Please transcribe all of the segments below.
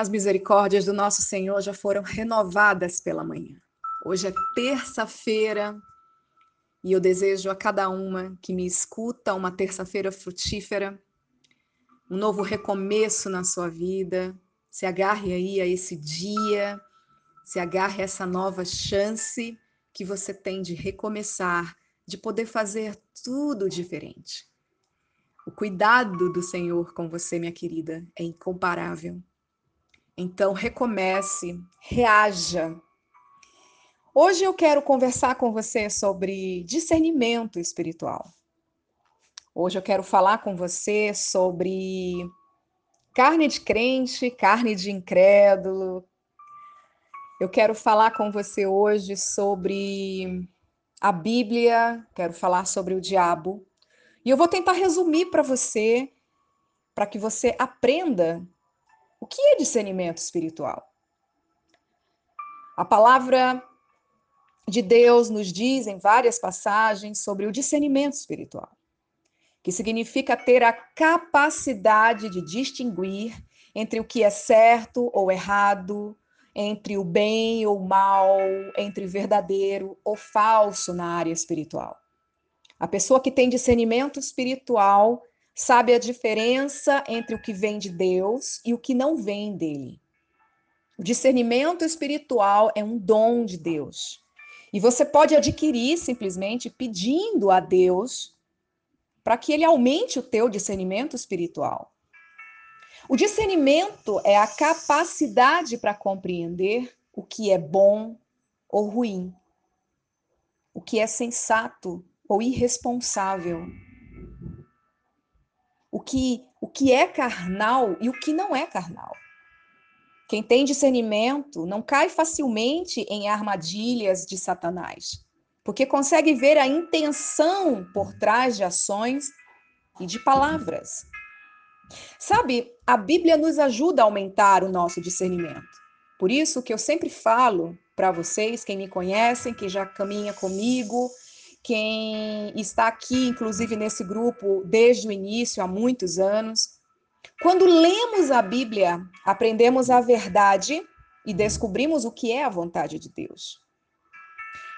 As misericórdias do nosso Senhor já foram renovadas pela manhã. Hoje é terça-feira e eu desejo a cada uma que me escuta uma terça-feira frutífera, um novo recomeço na sua vida. Se agarre aí a esse dia, se agarre a essa nova chance que você tem de recomeçar, de poder fazer tudo diferente. O cuidado do Senhor com você, minha querida, é incomparável. Então, recomece, reaja. Hoje eu quero conversar com você sobre discernimento espiritual. Hoje eu quero falar com você sobre carne de crente, carne de incrédulo. Eu quero falar com você hoje sobre a Bíblia, quero falar sobre o diabo. E eu vou tentar resumir para você, para que você aprenda o que é discernimento espiritual. A palavra de Deus nos diz em várias passagens sobre o discernimento espiritual, que significa ter a capacidade de distinguir entre o que é certo ou errado, entre o bem ou o mal, entre verdadeiro ou falso na área espiritual. A pessoa que tem discernimento espiritual sabe a diferença entre o que vem de Deus e o que não vem dele. O discernimento espiritual é um dom de Deus. E você pode adquirir simplesmente pedindo a Deus para que ele aumente o teu discernimento espiritual. O discernimento é a capacidade para compreender o que é bom ou ruim, o que é sensato ou irresponsável, o que é carnal e o que não é carnal. Quem tem discernimento não cai facilmente em armadilhas de Satanás, porque consegue ver a intenção por trás de ações e de palavras. Sabe, a Bíblia nos ajuda a aumentar o nosso discernimento. Por isso que eu sempre falo para vocês, quem me conhecem, quem já caminha comigo, quem está aqui, inclusive, nesse grupo desde o início, há muitos anos. Quando lemos a Bíblia, aprendemos a verdade e descobrimos o que é a vontade de Deus.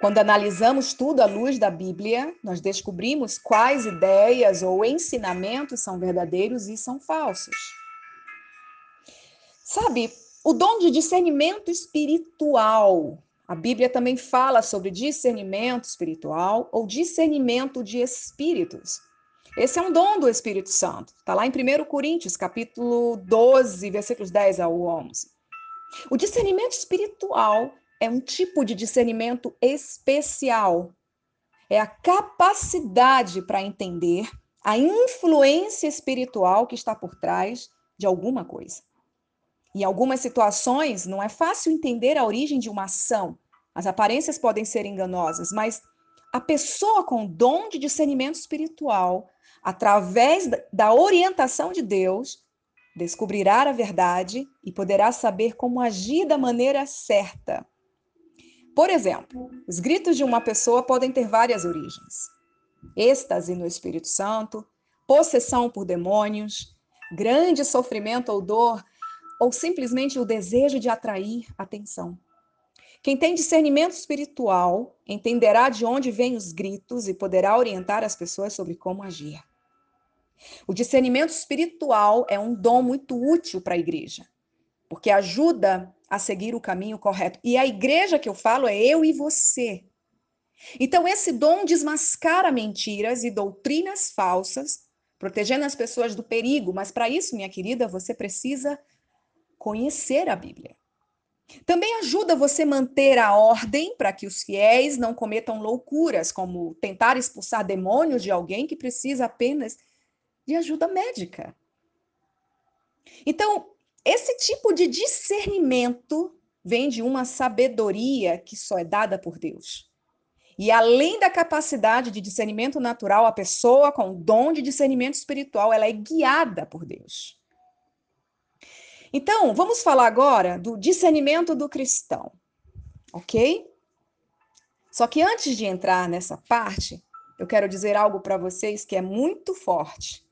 Quando analisamos tudo à luz da Bíblia, nós descobrimos quais ideias ou ensinamentos são verdadeiros e são falsos. Sabe, o dom de discernimento espiritual. A Bíblia também fala sobre discernimento espiritual ou discernimento de espíritos. Esse é um dom do Espírito Santo. Está lá em 1 Coríntios, capítulo 12, versículos 10 ao 11. O discernimento espiritual é um tipo de discernimento especial. É a capacidade para entender a influência espiritual que está por trás de alguma coisa. Em algumas situações, não é fácil entender a origem de uma ação. As aparências podem ser enganosas, mas a pessoa com o dom de discernimento espiritual, através da orientação de Deus, descobrirá a verdade e poderá saber como agir da maneira certa. Por exemplo, os gritos de uma pessoa podem ter várias origens. Êxtase no Espírito Santo, possessão por demônios, grande sofrimento ou dor, ou simplesmente o desejo de atrair atenção. Quem tem discernimento espiritual entenderá de onde vêm os gritos e poderá orientar as pessoas sobre como agir. O discernimento espiritual é um dom muito útil para a igreja, porque ajuda a seguir o caminho correto. E a igreja que eu falo é eu e você. Então, esse dom desmascara mentiras e doutrinas falsas, protegendo as pessoas do perigo. Mas para isso, minha querida, você precisa conhecer a Bíblia. Também ajuda você a manter a ordem para que os fiéis não cometam loucuras, como tentar expulsar demônios de alguém que precisa apenas de ajuda médica. Então, esse tipo de discernimento vem de uma sabedoria que só é dada por Deus. E além da capacidade de discernimento natural, a pessoa com o dom de discernimento espiritual, ela é guiada por Deus. Então, vamos falar agora do discernimento do cristão, ok? Só que antes de entrar nessa parte, eu quero dizer algo para vocês que é muito forte.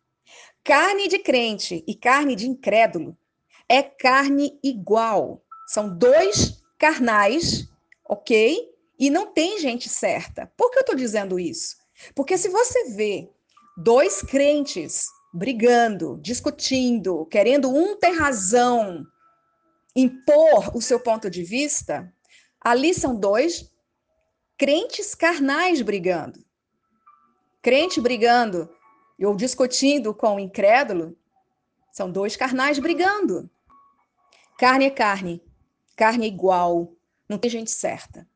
Carne de crente e carne de incrédulo é carne igual. São dois carnais, ok? E não tem gente certa. Por que eu estou dizendo isso? Porque se você vê dois crentes brigando, discutindo, querendo um ter razão, impor o seu ponto de vista, ali são dois crentes carnais brigando. Crente brigando ou discutindo com o incrédulo, são dois carnais brigando. Carne é carne, carne é igual, não tem gente certa.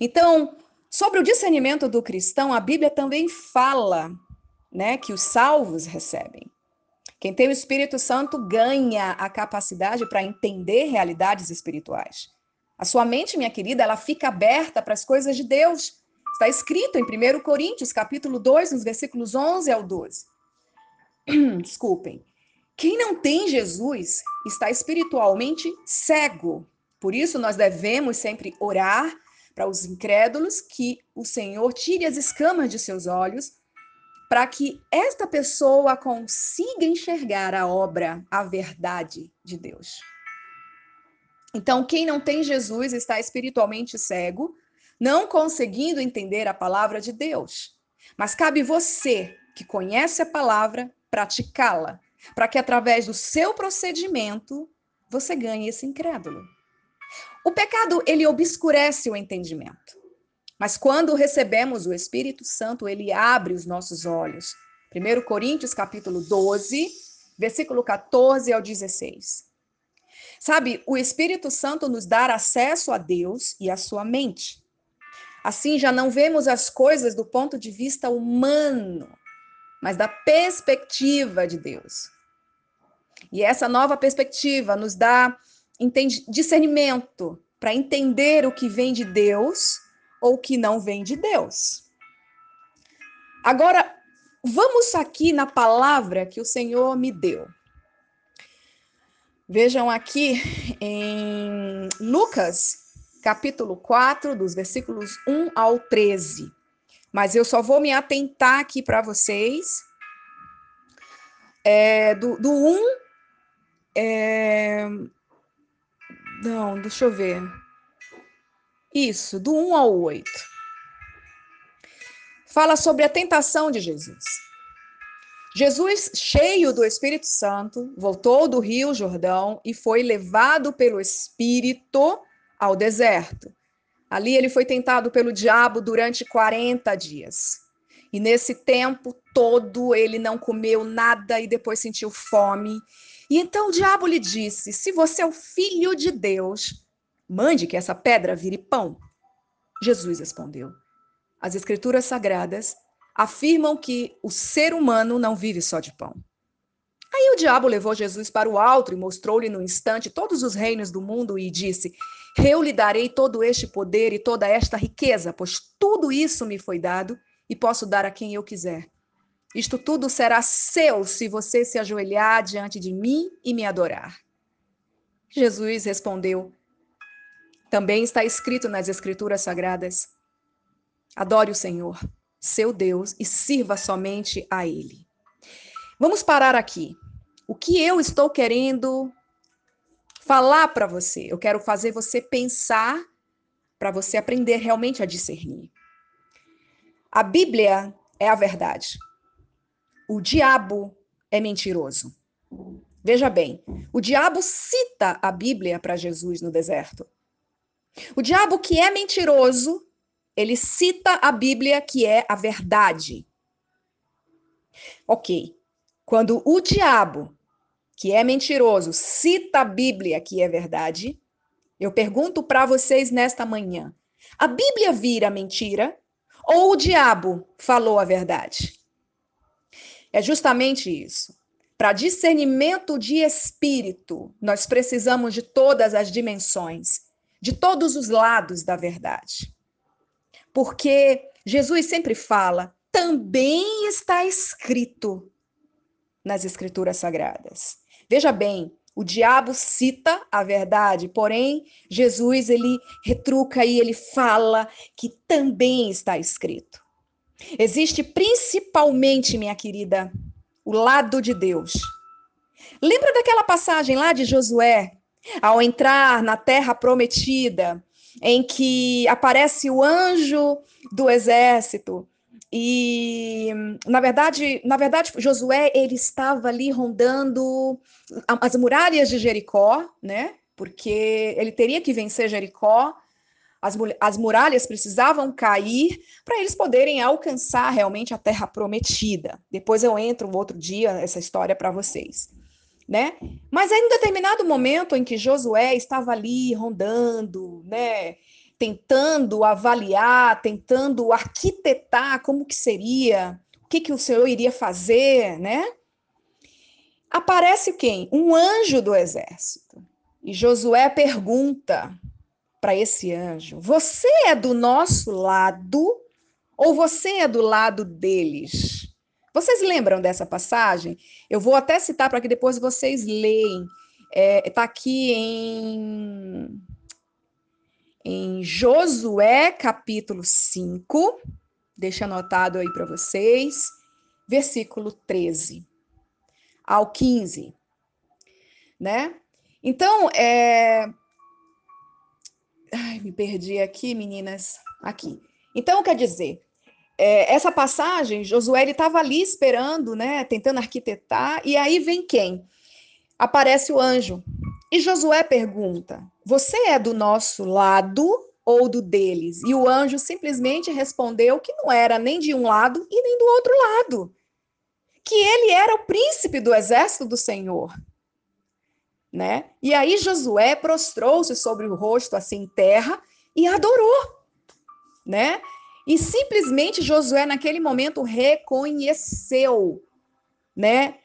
Então, sobre o discernimento do cristão, a Bíblia também fala, né, que os salvos recebem. Quem tem o Espírito Santo ganha a capacidade para entender realidades espirituais. A sua mente, minha querida, ela fica aberta para as coisas de Deus. Está escrito em 1 Coríntios, capítulo 2, nos versículos 11 ao 12. Desculpem. Quem não tem Jesus está espiritualmente cego. Por isso, nós devemos sempre orar para os incrédulos que o Senhor tire as escamas de seus olhos para que esta pessoa consiga enxergar a obra, a verdade de Deus. Então, quem não tem Jesus está espiritualmente cego, não conseguindo entender a palavra de Deus. Mas cabe você, que conhece a palavra, praticá-la, para que através do seu procedimento, você ganhe esse incrédulo. O pecado, ele obscurece o entendimento. Mas quando recebemos o Espírito Santo, ele abre os nossos olhos. 1 Coríntios, capítulo 12, versículo 14 ao 16. Sabe, o Espírito Santo nos dá acesso a Deus e à sua mente. Assim, já não vemos as coisas do ponto de vista humano, mas da perspectiva de Deus. E essa nova perspectiva nos dá discernimento para entender o que vem de Deus ou que não vem de Deus. Agora, vamos aqui na palavra que o Senhor me deu. Vejam aqui em Lucas, capítulo 4, dos versículos 1 ao 13. Mas eu só vou me atentar aqui para vocês. Do 1 ao 8. Fala sobre a tentação de Jesus. Jesus, cheio do Espírito Santo, voltou do Rio Jordão e foi levado pelo Espírito ao deserto. Ali ele foi tentado pelo diabo durante 40 dias. E nesse tempo todo ele não comeu nada e depois sentiu fome. E então o diabo lhe disse: se você é o filho de Deus, mande que essa pedra vire pão. Jesus respondeu: as escrituras sagradas afirmam que o ser humano não vive só de pão. Aí o diabo levou Jesus para o alto e mostrou-lhe no instante todos os reinos do mundo e disse: eu lhe darei todo este poder e toda esta riqueza, pois tudo isso me foi dado e posso dar a quem eu quiser. Isto tudo será seu se você se ajoelhar diante de mim e me adorar. Jesus respondeu: também está escrito nas Escrituras Sagradas: adore o Senhor, seu Deus, e sirva somente a Ele. Vamos parar aqui. O que eu estou querendo falar para você? Eu quero fazer você pensar para você aprender realmente a discernir. A Bíblia é a verdade. O diabo é mentiroso. Veja bem, o diabo cita a Bíblia para Jesus no deserto. O diabo, que é mentiroso, ele cita a Bíblia, que é a verdade. Ok. Quando o diabo, que é mentiroso, cita a Bíblia, que é verdade, eu pergunto para vocês nesta manhã: a Bíblia vira mentira ou o diabo falou a verdade? É justamente isso. Para discernimento de espírito, nós precisamos de todas as dimensões, de todos os lados da verdade. Porque Jesus sempre fala: também está escrito nas Escrituras Sagradas. Veja bem, o diabo cita a verdade, porém Jesus, ele retruca e ele fala que também está escrito. Existe principalmente, minha querida, o lado de Deus Lembra daquela passagem lá de Josué, ao entrar na terra prometida, em que aparece o anjo do exército? E, na verdade, Josué, ele estava ali rondando as muralhas de Jericó, né? Porque ele teria que vencer Jericó, as muralhas precisavam cair para eles poderem alcançar realmente a terra prometida. Depois eu entro um outro dia essa história para vocês, né? Mas aí, em um determinado momento em que Josué estava ali rondando, né? Tentando avaliar, tentando arquitetar como que seria, o que o Senhor iria fazer, né? Aparece quem? Um anjo do exército. E Josué pergunta para esse anjo: você é do nosso lado ou você é do lado deles? Vocês lembram dessa passagem? Eu vou até citar para que depois vocês leem. Está aqui em Josué, capítulo 5, deixa anotado aí para vocês, versículo 13 ao 15, né? Então, Ai, me perdi aqui, meninas, aqui. Então, quer dizer, essa passagem, Josué estava ali esperando, né, tentando arquitetar, e aí vem quem? Aparece o anjo. E Josué pergunta: você é do nosso lado ou do deles? E o anjo simplesmente respondeu que não era nem de um lado e nem do outro lado, que ele era o príncipe do exército do Senhor, né? E aí Josué prostrou-se sobre o rosto, assim, em terra, e adorou, né? E simplesmente Josué, naquele momento, reconheceu, né?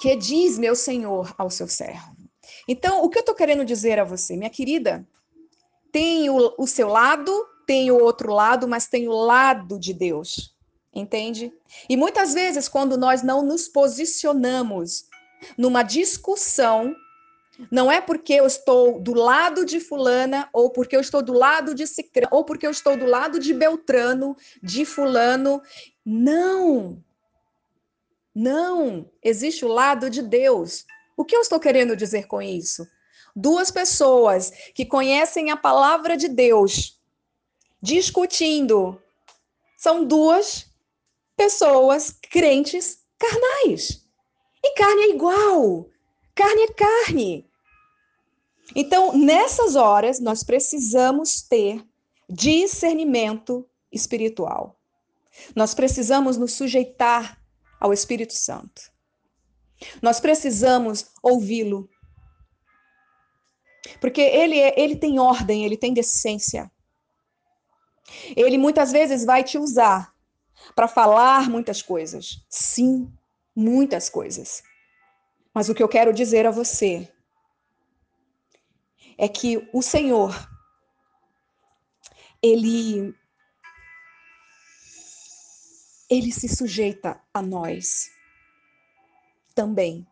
Que diz meu Senhor ao seu servo. Então, o que eu estou querendo dizer a você, minha querida, tem o seu lado, tem o outro lado, mas tem o lado de Deus, entende? E muitas vezes, quando nós não nos posicionamos numa discussão, não é porque eu estou do lado de fulana, ou porque eu estou do lado de cicrano, ou porque eu estou do lado de beltrano, de fulano, não. Não, existe o lado de Deus. O que eu estou querendo dizer com isso? Duas pessoas que conhecem a palavra de Deus discutindo são duas pessoas crentes carnais. E carne é igual, carne é carne. Então, nessas horas, nós precisamos ter discernimento espiritual. Nós precisamos nos sujeitar ao Espírito Santo. Nós precisamos ouvi-lo. Porque ele tem ordem, ele tem decência. Ele muitas vezes vai te usar para falar muitas coisas. Sim, muitas coisas. Mas o que eu quero dizer a você é que o Senhor, Ele se sujeita a nós também.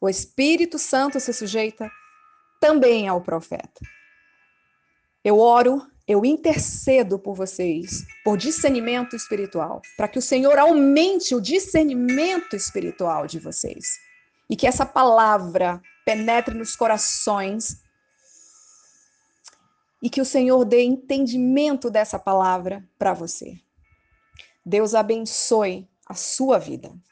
O Espírito Santo se sujeita também ao profeta. Eu oro, eu intercedo por vocês, por discernimento espiritual, para que o Senhor aumente o discernimento espiritual de vocês e que essa palavra penetre nos corações e que o Senhor dê entendimento dessa palavra para você. Deus abençoe a sua vida.